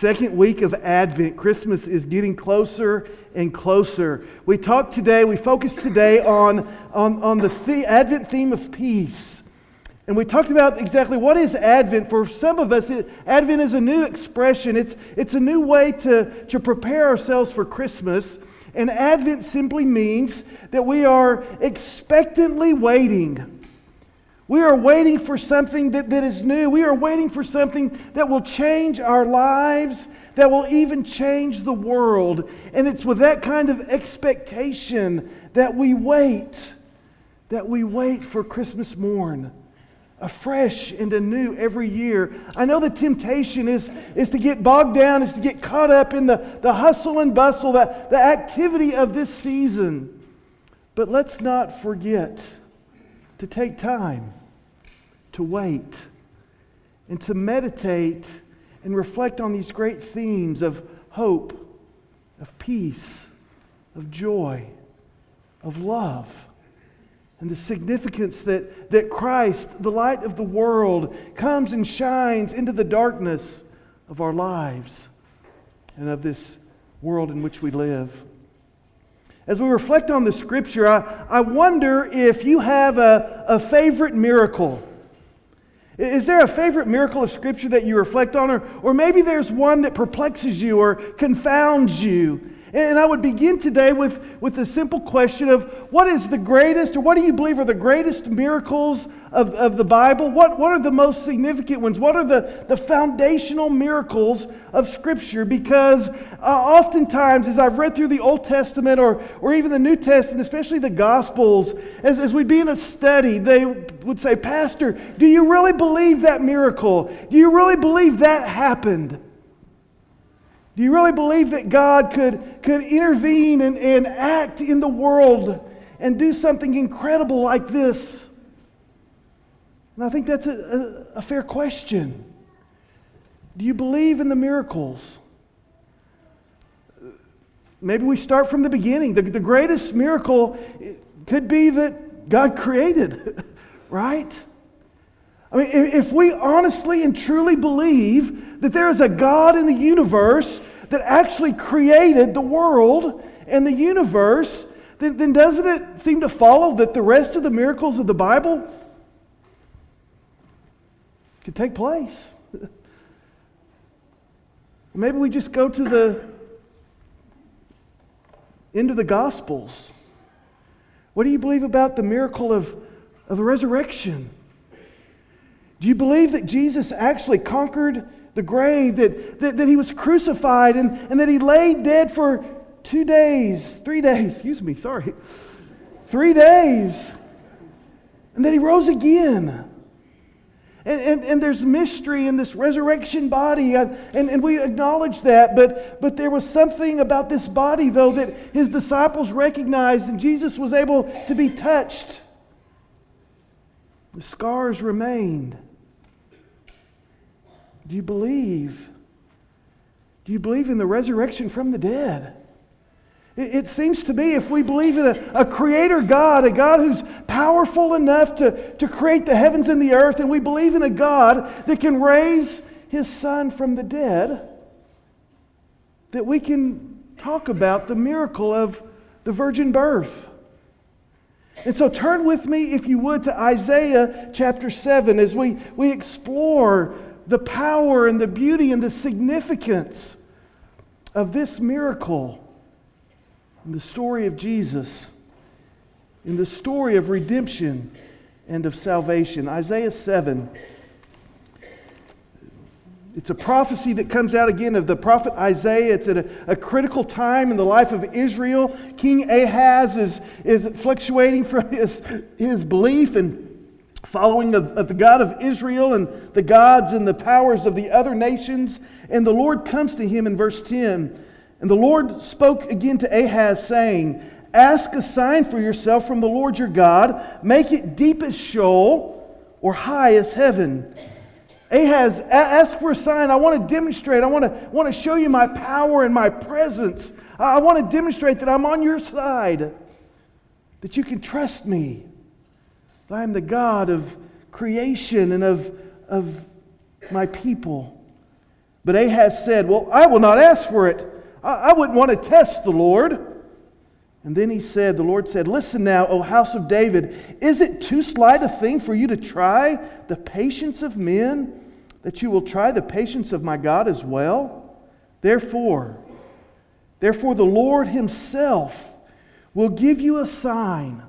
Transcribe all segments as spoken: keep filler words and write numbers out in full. Second week of Advent, Christmas is getting closer and closer. We talked today, we focused today on, on, on the, the Advent theme of peace. And we talked about exactly what is Advent. For some of us, it, Advent is a new expression. It's, it's a new way to, to prepare ourselves for Christmas. And Advent simply means that we are expectantly waiting. We are waiting for something that, that is new. We are waiting for something that will change our lives, that will even change the world. And it's with that kind of expectation that we wait, that we wait for Christmas morn, afresh and anew every year. I know the temptation is, is to get bogged down, is to get caught up in the, the hustle and bustle, the, the activity of this season. But let's not forget to take time to wait and to meditate and reflect on these great themes of hope, of peace, of joy, of love, and the significance that, that Christ, the light of the world, comes and shines into the darkness of our lives and of this world in which we live. As we reflect on the Scripture, I, I wonder if you have a, a favorite miracle. Is there a favorite miracle of Scripture that you reflect on? Or, or maybe there's one that perplexes you or confounds you. And I would begin today with, with the simple question of what is the greatest, or what do you believe are the greatest miracles of, of the Bible? What, what are the most significant ones? What are the, the foundational miracles of Scripture? Because uh, oftentimes, as I've read through the Old Testament or, or even the New Testament, especially the Gospels, as, as we'd be in a study, they would say, "Pastor, do you really believe that miracle? Do you really believe that happened? Do you really believe that God could, could intervene and, and act in the world and do something incredible like this?" And I think that's a, a, a fair question. Do you believe in the miracles? Maybe we start from the beginning. The, the greatest miracle could be that God created, right? I mean, if we honestly and truly believe that there is a God in the universe that actually created the world and the universe, then, then doesn't it seem to follow that the rest of the miracles of the Bible could take place? Maybe we just go to the end of the Gospels. What do you believe about the miracle of, of the resurrection? Do you believe that Jesus actually conquered the grave, that, that, that he was crucified and, and that he lay dead for two days, three days, excuse me, sorry, three days, and that he rose again? And, and, and there's mystery in this resurrection body, and, and, and we acknowledge that, but, but there was something about this body, though, that his disciples recognized, and Jesus was able to be touched. The scars remained. Do you believe? Do you believe in the resurrection from the dead? It, it seems to me if we believe in a, a creator God, a God who's powerful enough to, to create the heavens and the earth, and we believe in a God that can raise his son from the dead, that we can talk about the miracle of the virgin birth. And so turn with me, if you would, to Isaiah chapter seven as we, we explore the power and the beauty and the significance of this miracle in the story of Jesus, in the story of redemption and of salvation. Isaiah seven. It's a prophecy that comes out again of the prophet Isaiah. It's at a, a critical time in the life of Israel. King Ahaz is, is fluctuating from his, his belief and following of, of the God of Israel and the gods and the powers of the other nations. And the Lord comes to him in verse ten. And the Lord spoke again to Ahaz, saying, "Ask a sign for yourself from the Lord your God. Make it deep as Sheol or high as heaven." Ahaz, ask for a sign. I want to demonstrate. I want to, want to show you my power and my presence. I want to demonstrate that I'm on your side, that you can trust me, that I am the God of creation and of, of my people. But Ahaz said, well, I will not ask for it. I, I wouldn't want to test the Lord. And then he said, the Lord said, listen now, O house of David, is it too slight a thing for you to try the patience of men, that you will try the patience of my God as well? Therefore, therefore the Lord himself will give you a sign.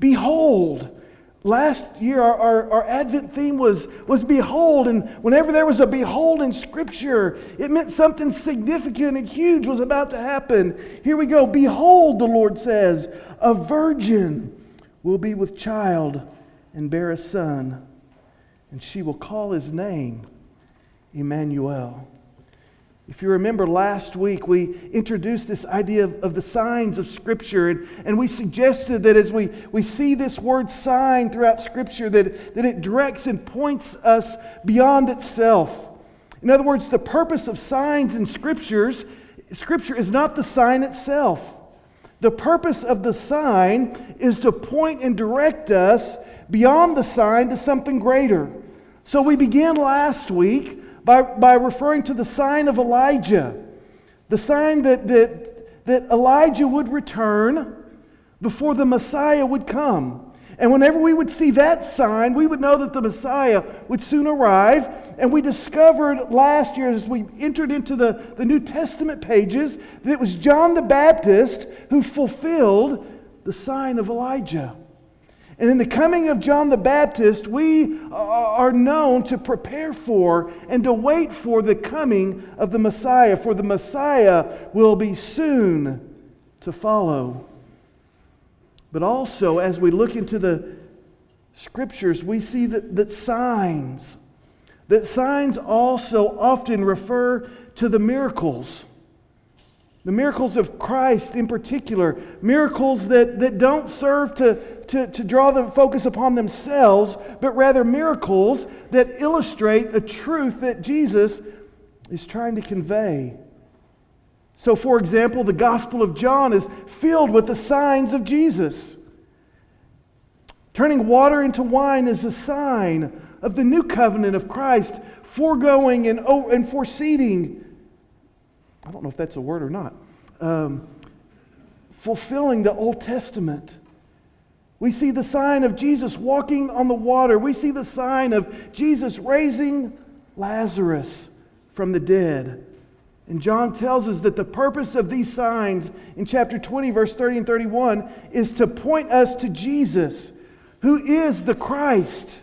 Behold, last year our, our, our Advent theme was, was behold, and whenever there was a behold in Scripture, it meant something significant and huge was about to happen. Here we go. Behold, the Lord says, a virgin will be with child and bear a son, and she will call his name Emmanuel. If you remember last week, we introduced this idea of, of the signs of Scripture, and, and we suggested that as we, we see this word sign throughout Scripture, that, that it directs and points us beyond itself. In other words, the purpose of signs in Scriptures, Scripture is not the sign itself. The purpose of the sign is to point and direct us beyond the sign to something greater. So we began last week By, by referring to the sign of Elijah, the sign that, that, that Elijah would return before the Messiah would come. And whenever we would see that sign, we would know that the Messiah would soon arrive. And we discovered last year, as we entered into the, the New Testament pages, that it was John the Baptist who fulfilled the sign of Elijah. And in the coming of John the Baptist, we are known to prepare for and to wait for the coming of the Messiah, for the Messiah will be soon to follow. But also, as we look into the Scriptures, we see that, that signs, that signs also often refer to the miracles. The miracles of Christ in particular, miracles that, that don't serve to, to, to draw the focus upon themselves, but rather miracles that illustrate a truth that Jesus is trying to convey. So, for example, the Gospel of John is filled with the signs of Jesus. Turning water into wine is a sign of the new covenant of Christ, foregoing and, and foreseeing. I don't know if that's a word or not. Um, fulfilling the Old Testament. We see the sign of Jesus walking on the water. We see the sign of Jesus raising Lazarus from the dead. And John tells us that the purpose of these signs in chapter twenty, verse thirty and thirty-one, is to point us to Jesus, who is the Christ,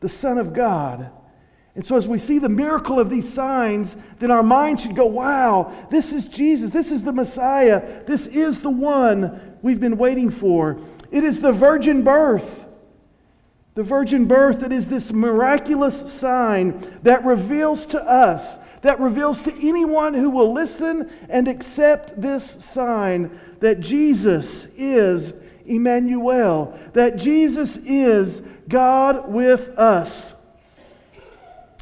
the Son of God. And so as we see the miracle of these signs, then our mind should go, wow, this is Jesus, this is the Messiah, this is the one we've been waiting for. It is the virgin birth. The virgin birth that is this miraculous sign that reveals to us, that reveals to anyone who will listen and accept this sign that Jesus is Emmanuel, that Jesus is God with us.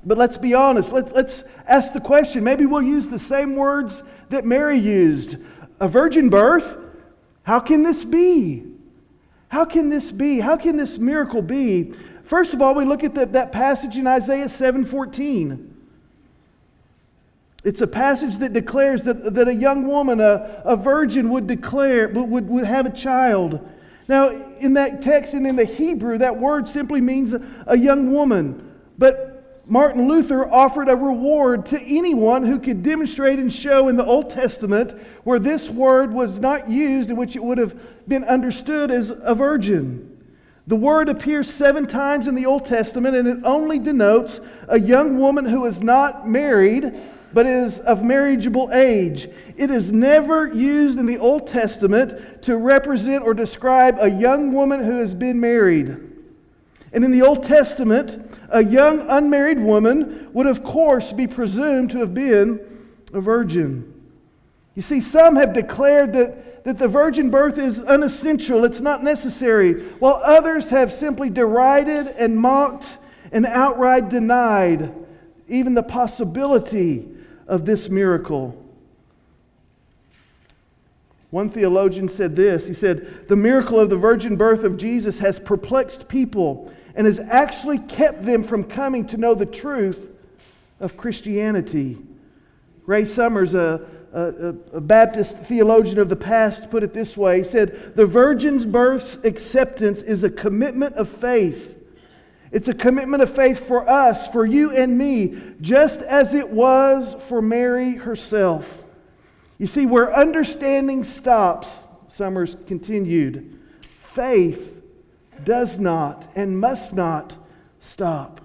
But let's be honest, let's, let's ask the question. Maybe we'll use the same words that Mary used. A virgin birth? How can this be? How can this be? How can this miracle be? First of all, we look at the, that passage in Isaiah seven fourteen. It's a passage that declares that, that a young woman, a, a virgin would declare, would, would have a child. Now, in that text and in the Hebrew, that word simply means a, a young woman. But Martin Luther offered a reward to anyone who could demonstrate and show in the Old Testament where this word was not used, in which it would have been understood as a virgin. The word appears seven times in the Old Testament, and it only denotes a young woman who is not married, but is of marriageable age. It is never used in the Old Testament to represent or describe a young woman who has been married. And in the Old Testament, a young unmarried woman would of course be presumed to have been a virgin. You see, some have declared that, that the virgin birth is unessential, it's not necessary, while others have simply derided and mocked and outright denied even the possibility of this miracle. One theologian said this, he said, the miracle of the virgin birth of Jesus has perplexed people and has actually kept them from coming to know the truth of Christianity. Ray Summers, a, a, a Baptist theologian of the past, put it this way. He said, the virgin's birth's acceptance is a commitment of faith. It's a commitment of faith for us, for you and me, just as it was for Mary herself. You see, where understanding stops, Summers continued, faith does not and must not stop.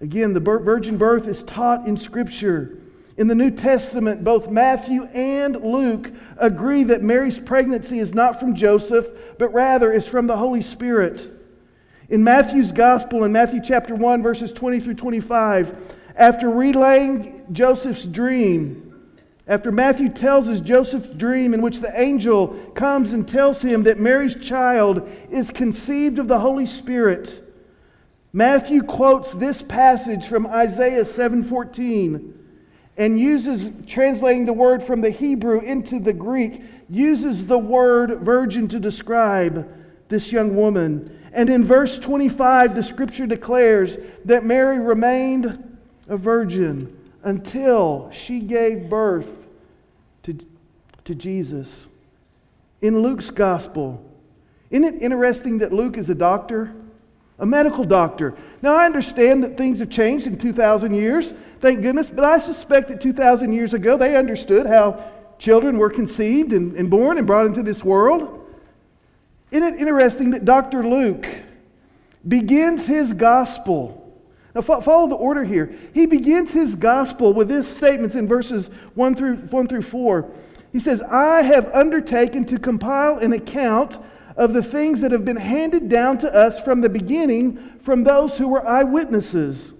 Again, the virgin birth is taught in Scripture. In the New Testament, both Matthew and Luke agree that Mary's pregnancy is not from Joseph, but rather is from the Holy Spirit. In Matthew's Gospel, in Matthew chapter one, verses twenty through twenty-five, after relaying Joseph's dream, after Matthew tells us Joseph's dream in which the angel comes and tells him that Mary's child is conceived of the Holy Spirit, Matthew quotes this passage from Isaiah seven fourteen and uses, translating the word from the Hebrew into the Greek, uses the word virgin to describe this young woman. And in verse twenty-five, the Scripture declares that Mary remained a virgin until she gave birth to, to Jesus. In Luke's Gospel, isn't it interesting that Luke is a doctor? A medical doctor. Now, I understand that things have changed in two thousand years, thank goodness, but I suspect that two thousand years ago they understood how children were conceived and, and born and brought into this world. Isn't it interesting that Doctor Luke begins his gospel? Now, fo- follow the order here. He begins his gospel with this statement in verses one through four. He says, I have undertaken to compile an account of the things that have been handed down to us from the beginning from those who were eyewitnesses.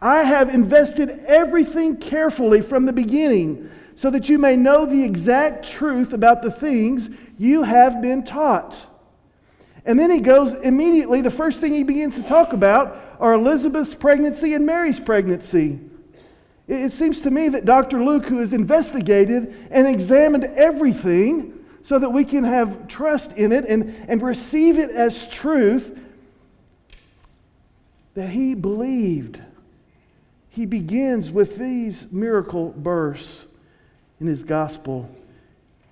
I have invested everything carefully from the beginning so that you may know the exact truth about the things you have been taught. And then he goes immediately, the first thing he begins to talk about are Elizabeth's pregnancy and Mary's pregnancy. It seems to me that Doctor Luke, who has investigated and examined everything, so that we can have trust in it and, and receive it as truth, that he believed. He begins with these miracle births in his gospel.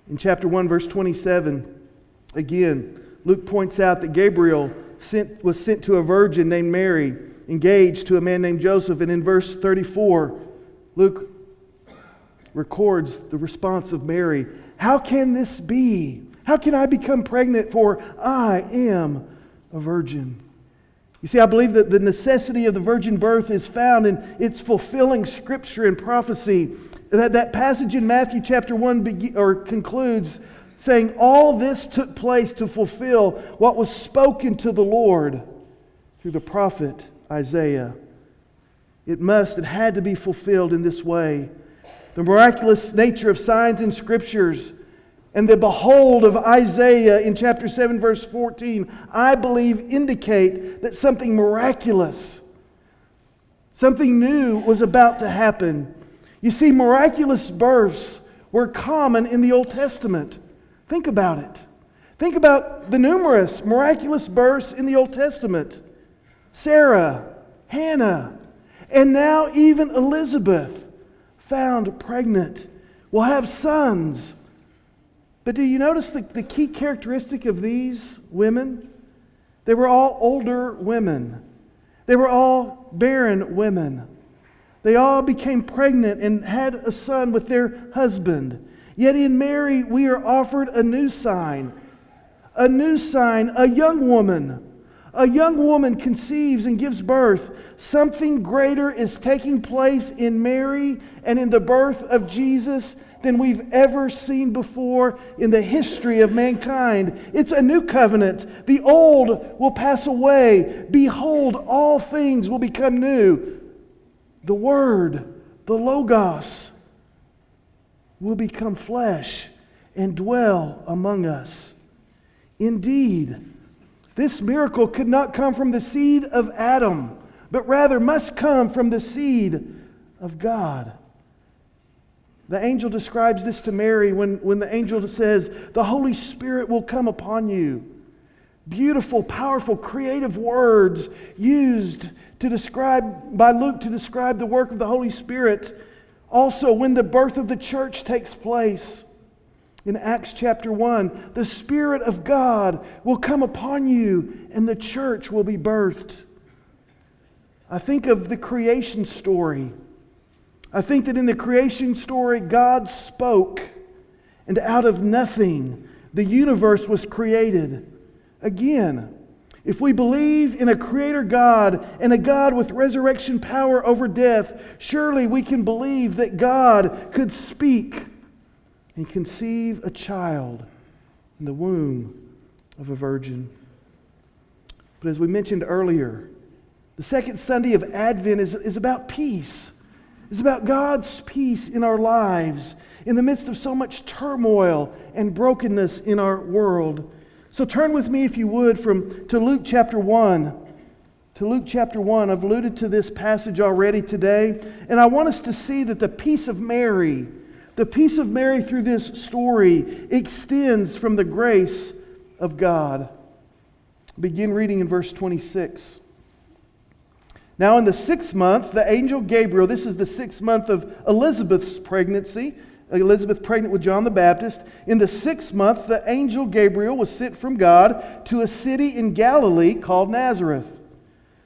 In chapter one, verse twenty-seven, again, Luke points out that Gabriel sent, was sent to a virgin named Mary, engaged to a man named Joseph. And in verse thirty-four, Luke records the response of Mary. How can this be? How can I become pregnant? For I am a virgin. You see, I believe that the necessity of the virgin birth is found in its fulfilling Scripture and prophecy. That, that passage in Matthew chapter one be, or concludes saying, all this took place to fulfill what was spoken to the Lord through the prophet Isaiah. It must, it had to be fulfilled in this way. The miraculous nature of signs in Scriptures and the behold of Isaiah in chapter seven, verse fourteen, I believe indicate that something miraculous, something new was about to happen. You see, miraculous births were common in the Old Testament. Think about it. Think about the numerous miraculous births in the Old Testament. Sarah, Hannah, and now even Elizabeth, found pregnant, will have sons. But do you notice the, the key characteristic of these women? They were all older women. They were all barren women. They all became pregnant and had a son with their husband. Yet in Mary we are offered a new sign. A new sign, a young woman. A young woman conceives and gives birth. Something greater is taking place in Mary and in the birth of Jesus than we've ever seen before in the history of mankind. It's a new covenant. The old will pass away. Behold, all things will become new. The Word, the Logos, will become flesh and dwell among us. Indeed, this miracle could not come from the seed of Adam, but rather must come from the seed of God. The angel describes this to Mary when, when the angel says, the Holy Spirit will come upon you. beautiful, powerful, creative words used to describe by Luke to describe the work of the Holy Spirit. Also, when the birth of the church takes place in Acts chapter one, the Spirit of God will come upon you and the church will be birthed. I think of the creation story. I think that in the creation story, God spoke, and out of nothing, the universe was created. Again, if we believe in a Creator God and a God with resurrection power over death, surely we can believe that God could speak and conceive a child in the womb of a virgin. But as we mentioned earlier, the second Sunday of Advent is, is about peace. It's about God's peace in our lives in the midst of so much turmoil and brokenness in our world. So turn with me, if you would, from to Luke chapter one. To Luke chapter one. I've alluded to this passage already today. And I want us to see that the peace of Mary, the peace of Mary through this story, extends from the grace of God. Begin reading in verse twenty-six. Now in the sixth month, the angel Gabriel, this is the sixth month of Elizabeth's pregnancy, Elizabeth pregnant with John the Baptist. In the sixth month, the angel Gabriel was sent from God to a city in Galilee called Nazareth,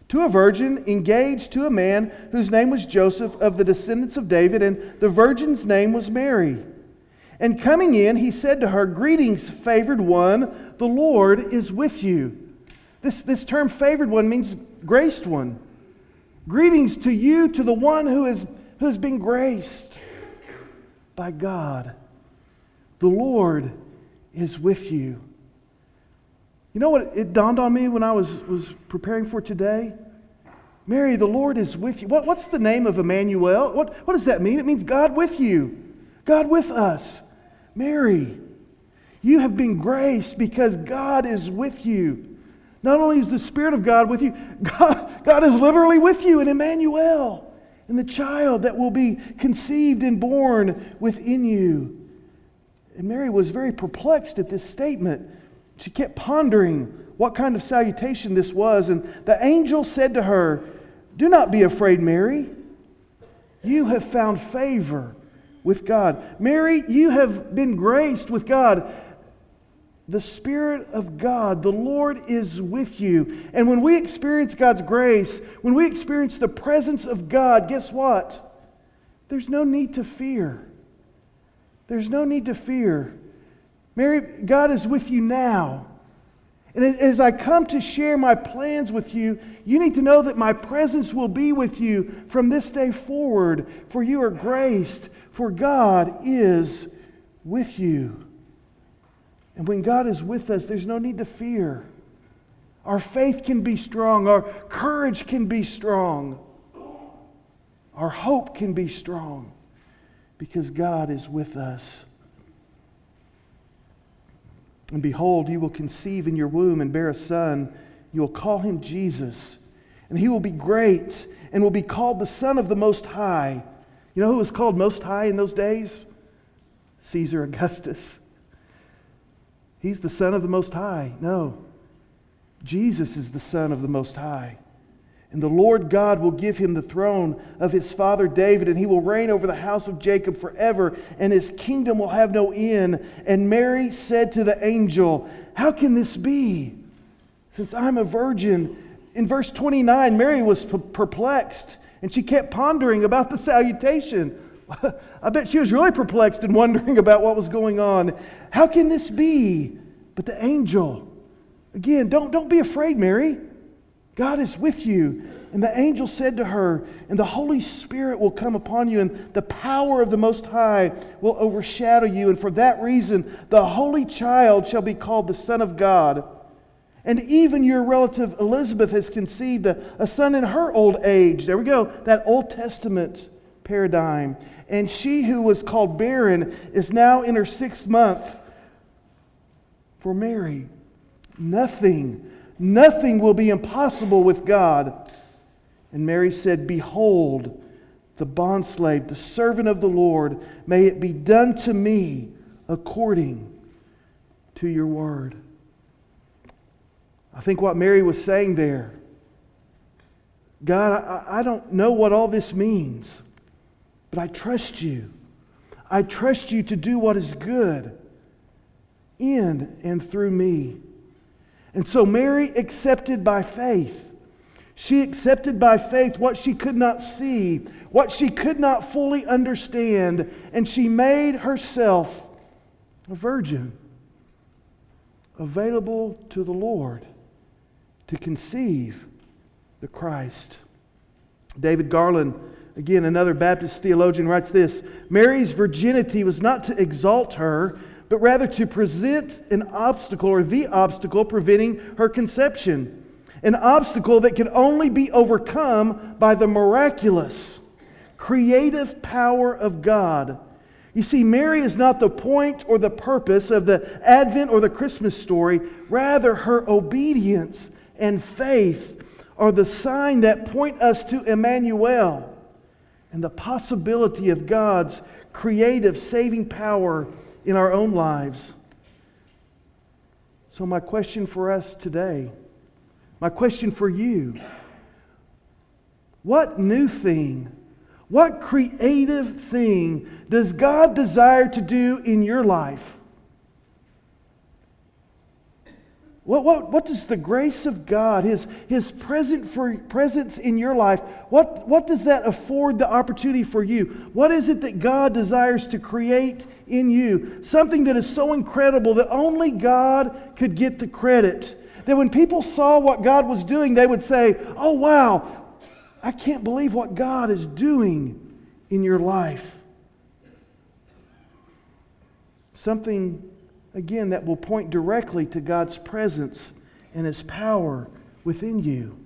to a virgin engaged to a man whose name was Joseph, of the descendants of David, and the virgin's name was Mary. And coming in, he said to her, "Greetings, favored one, the Lord is with you." This, this term favored one means graced one. Greetings to you, to the one who is, who has been graced by God. The Lord is with you. You know what? It dawned on me when I was, was preparing for today. Mary, the Lord is with you. What, what's the name of Emmanuel? What, what does that mean? It means God with you. God with us. Mary, you have been graced because God is with you. Not only is the Spirit of God with you, God, God is literally with you in Emmanuel, and the child that will be conceived and born within you. And Mary was very perplexed at this statement. She kept pondering what kind of salutation this was. And the angel said to her, "Do not be afraid, Mary. You have found favor with God." Mary, you have been graced with God. The Spirit of God, the Lord, is with you. And when we experience God's grace, when we experience the presence of God, guess what? There's no need to fear. There's no need to fear. Mary, God is with you now. And as I come to share my plans with you, you need to know that my presence will be with you from this day forward, for you are graced, for God is with you. And when God is with us, there's no need to fear. Our faith can be strong. Our courage can be strong. Our hope can be strong because God is with us. And behold, you will conceive in your womb and bear a son. You will call him Jesus. And he will be great and will be called the Son of the Most High. You know who was called Most High in those days? Caesar Augustus. He's the Son of the Most High. No. Jesus is the Son of the Most High. And the Lord God will give him the throne of his father David, and he will reign over the house of Jacob forever, and his kingdom will have no end. And Mary said to the angel, "How can this be, since I'm a virgin?" In verse twenty-nine, Mary was perplexed, and she kept pondering about the salutation. I bet she was really perplexed and wondering about what was going on. How can this be? But the angel, again, don't, don't be afraid, Mary. God is with you. And the angel said to her, "And the Holy Spirit will come upon you, and the power of the Most High will overshadow you. And for that reason, the Holy Child shall be called the Son of God. And even your relative Elizabeth has conceived a, a son in her old age." There we go, that Old Testament paradigm. "And she who was called barren is now in her sixth month." For Mary, nothing, nothing will be impossible with God. And Mary said, "Behold, the bondslave, the servant of the Lord, may it be done to me according to your word." I think what Mary was saying there, God, I, I don't know what all this means, but I trust you. I trust you to do what is good in and through me. And so Mary accepted by faith. She accepted by faith what she could not see, what she could not fully understand, and she made herself a virgin, available to the Lord to conceive the Christ. David Garland, again, another Baptist theologian, writes this: Mary's virginity was not to exalt her, but rather to present an obstacle, or the obstacle preventing her conception. An obstacle that can only be overcome by the miraculous, creative power of God. You see, Mary is not the point or the purpose of the Advent or the Christmas story. Rather, her obedience and faith are the sign that point us to Emmanuel and the possibility of God's creative saving power in our own lives. So my question for us today, my question for you, what new thing, what creative thing does God desire to do in your life? What, what, what does the grace of God, His, His present for, presence in your life, what, what does that afford the opportunity for you? What is it that God desires to create in you? Something that is so incredible that only God could get the credit. That when people saw what God was doing, they would say, oh wow, I can't believe what God is doing in your life. Something, again, that will point directly to God's presence and His power within you.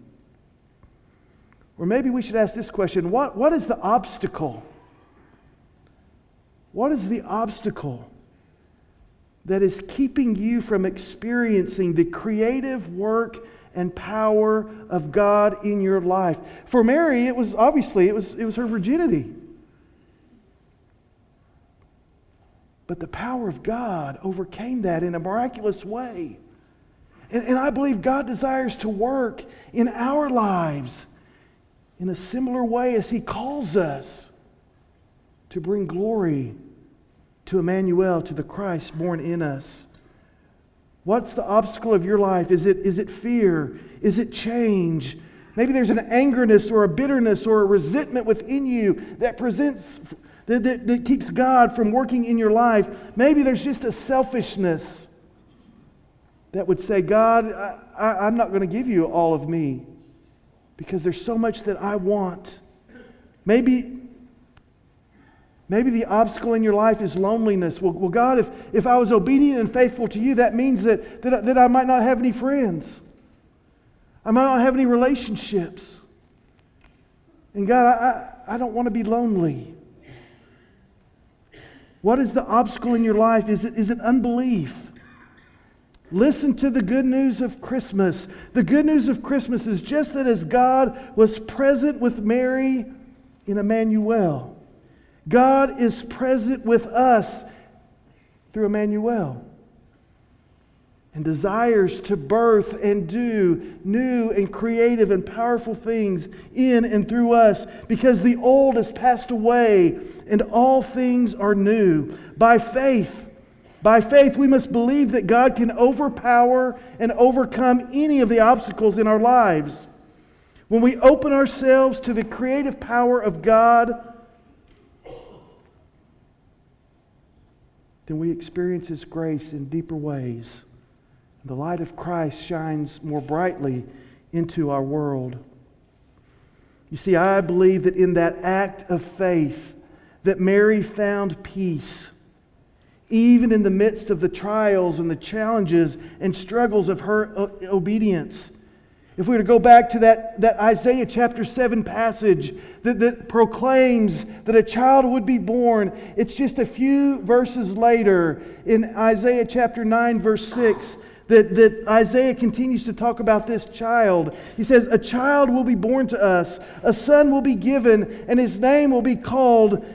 Or maybe we should ask this question, what, what is the obstacle? What is the obstacle that is keeping you from experiencing the creative work and power of God in your life? For Mary, it was obviously, it was, it was her virginity. But the power of God overcame that in a miraculous way. And, and I believe God desires to work in our lives in a similar way as He calls us to bring glory to Emmanuel, to the Christ born in us. What's the obstacle of your life? Is it, is it fear? Is it change? Maybe there's an angerness or a bitterness or a resentment within you that presents... That, that, that keeps God from working in your life. Maybe there's just a selfishness that would say, God, I, I, I'm not going to give you all of me because there's so much that I want. Maybe, maybe the obstacle in your life is loneliness. Well, well God, if, if I was obedient and faithful to you, that means that, that, that I might not have any friends. I might not have any relationships. And God, I, I, I don't want to be lonely. What is the obstacle in your life? Is it, is it unbelief? Listen to the good news of Christmas. The good news of Christmas is just that as God was present with Mary in Emmanuel, God is present with us through Emmanuel and desires to birth and do new and creative and powerful things in and through us because the old has passed away and all things are new. By faith, by faith we must believe that God can overpower and overcome any of the obstacles in our lives. When we open ourselves to the creative power of God, then we experience His grace in deeper ways. The light of Christ shines more brightly into our world. You see, I believe that in that act of faith that Mary found peace, even in the midst of the trials and the challenges and struggles of her obedience. If we were to go back to that, that Isaiah chapter seven passage that, that proclaims that a child would be born, it's just a few verses later in Isaiah chapter nine verse six, That, that Isaiah continues to talk about this child. He says, a child will be born to us, a son will be given, and his name will be called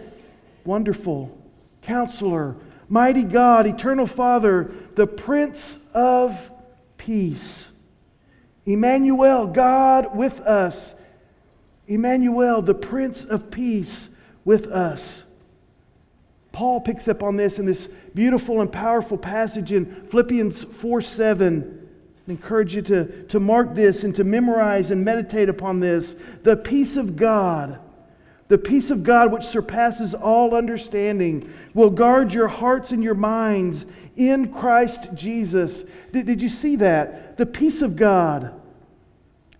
Wonderful, Counselor, Mighty God, Eternal Father, the Prince of Peace. Emmanuel, God with us. Emmanuel, the Prince of Peace with us. Paul picks up on this in this beautiful and powerful passage in Philippians four seven. I encourage you to, to mark this and to memorize and meditate upon this. The peace of God, the peace of God which surpasses all understanding, will guard your hearts and your minds in Christ Jesus. Did, did you see that? The peace of God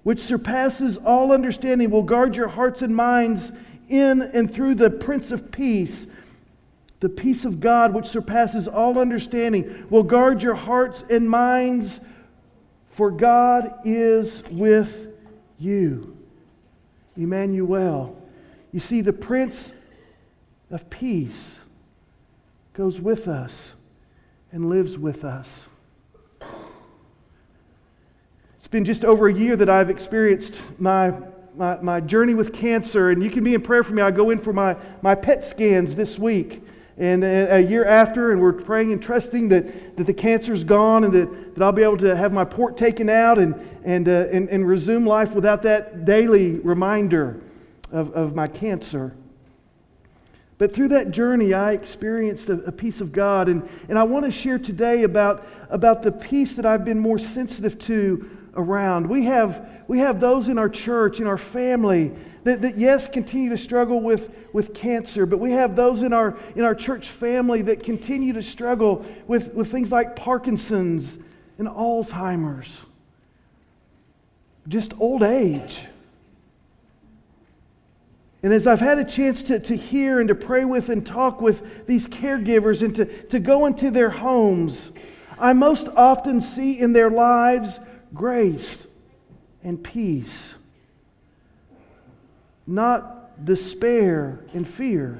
which surpasses all understanding will guard your hearts and minds in and through the Prince of Peace. The peace of God which surpasses all understanding will guard your hearts and minds, for God is with you. Emmanuel. You see, the Prince of Peace goes with us and lives with us. It's been just over a year that I've experienced my my, my journey with cancer, and you can be in prayer for me. I go in for my, my P E T scans this week. And a year after, and we're praying and trusting that, that the cancer's gone and that, that I'll be able to have my port taken out and and, uh, and and resume life without that daily reminder of, of my cancer. But through that journey, I experienced a, a peace of God. And, and I want to share today about, about the peace that I've been more sensitive to around. We have we have those in our church, in our family, that, that yes, continue to struggle with, with cancer, but we have those in our in our church family that continue to struggle with, with things like Parkinson's and Alzheimer's. Just old age. And as I've had a chance to, to hear and to pray with and talk with these caregivers and to, to go into their homes, I most often see in their lives grace and peace, not despair and fear.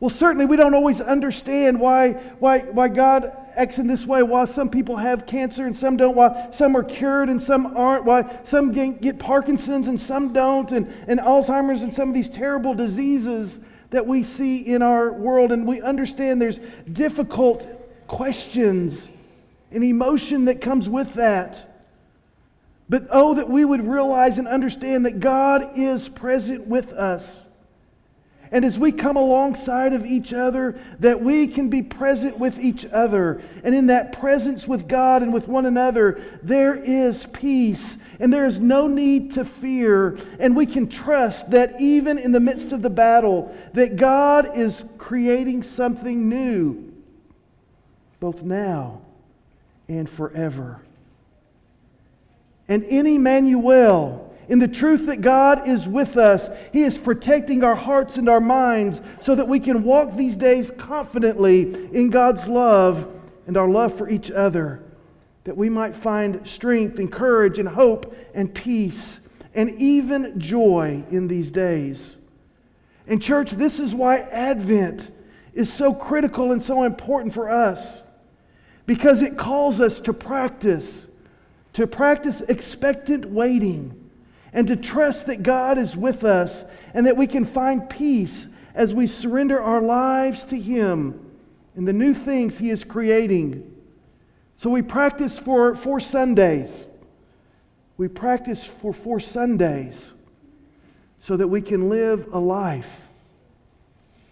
Well, certainly we don't always understand why why why God acts in this way, why some people have cancer and some don't, why some are cured and some aren't, why some get Parkinson's and some don't, and, and Alzheimer's and some of these terrible diseases that we see in our world. And we understand there's difficult questions and emotion that comes with that. But oh, that we would realize and understand that God is present with us. And as we come alongside of each other, that we can be present with each other. And in that presence with God and with one another, there is peace. And there is no need to fear. And we can trust that even in the midst of the battle, that God is creating something new, both now and forever. And in Emmanuel, in the truth that God is with us, He is protecting our hearts and our minds so that we can walk these days confidently in God's love and our love for each other, that we might find strength and courage and hope and peace and even joy in these days. And church, this is why Advent is so critical and so important for us, because it calls us to practice, to practice expectant waiting, and to trust that God is with us and that we can find peace as we surrender our lives to Him and the new things He is creating. So we practice for four Sundays. We practice for four Sundays so that we can live a life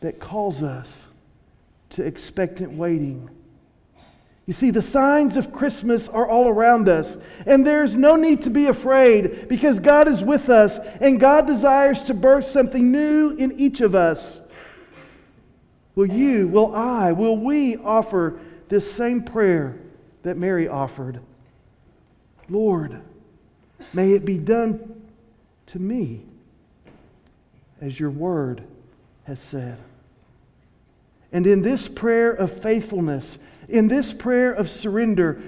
that calls us to expectant waiting. You see, the signs of Christmas are all around us, and there's no need to be afraid because God is with us, and God desires to birth something new in each of us. Will you, will I, will we offer this same prayer that Mary offered? Lord, may it be done to me as your word has said. And in this prayer of faithfulness, in this prayer of surrender,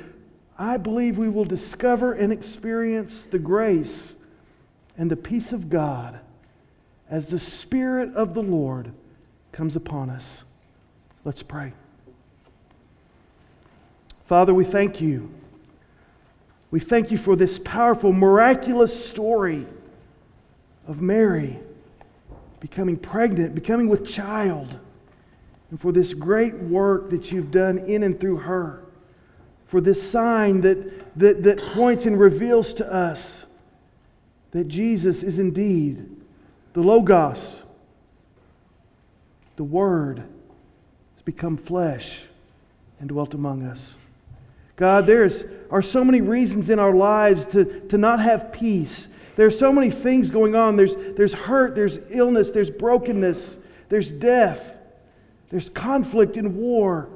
I believe we will discover and experience the grace and the peace of God as the Spirit of the Lord comes upon us. Let's pray. Father, we thank you. We thank you for this powerful, miraculous story of Mary becoming pregnant, becoming with child, and for this great work that you've done in and through her, for this sign that, that, that points and reveals to us that Jesus is indeed the Logos. The Word has become flesh and dwelt among us. God, there are so many reasons in our lives to, to not have peace. There are so many things going on. There's, there's hurt, there's illness, there's brokenness, there's death, there's conflict and war,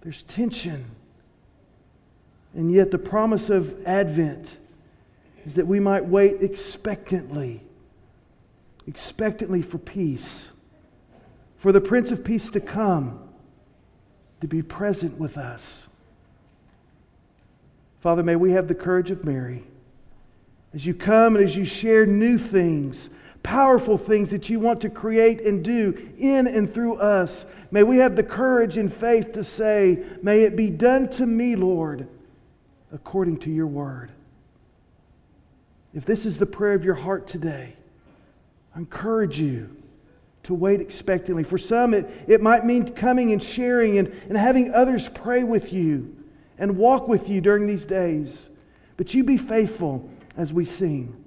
there's tension. And yet the promise of Advent is that we might wait expectantly, expectantly for peace, for the Prince of Peace to come, to be present with us. Father, may we have the courage of Mary as you come and as you share new things, powerful things that you want to create and do in and through us. May we have the courage and faith to say, may it be done to me, Lord, according to your word. If this is the prayer of your heart today, I encourage you to wait expectantly. For some, it, it might mean coming and sharing and, and having others pray with you and walk with you during these days. But you be faithful as we sing.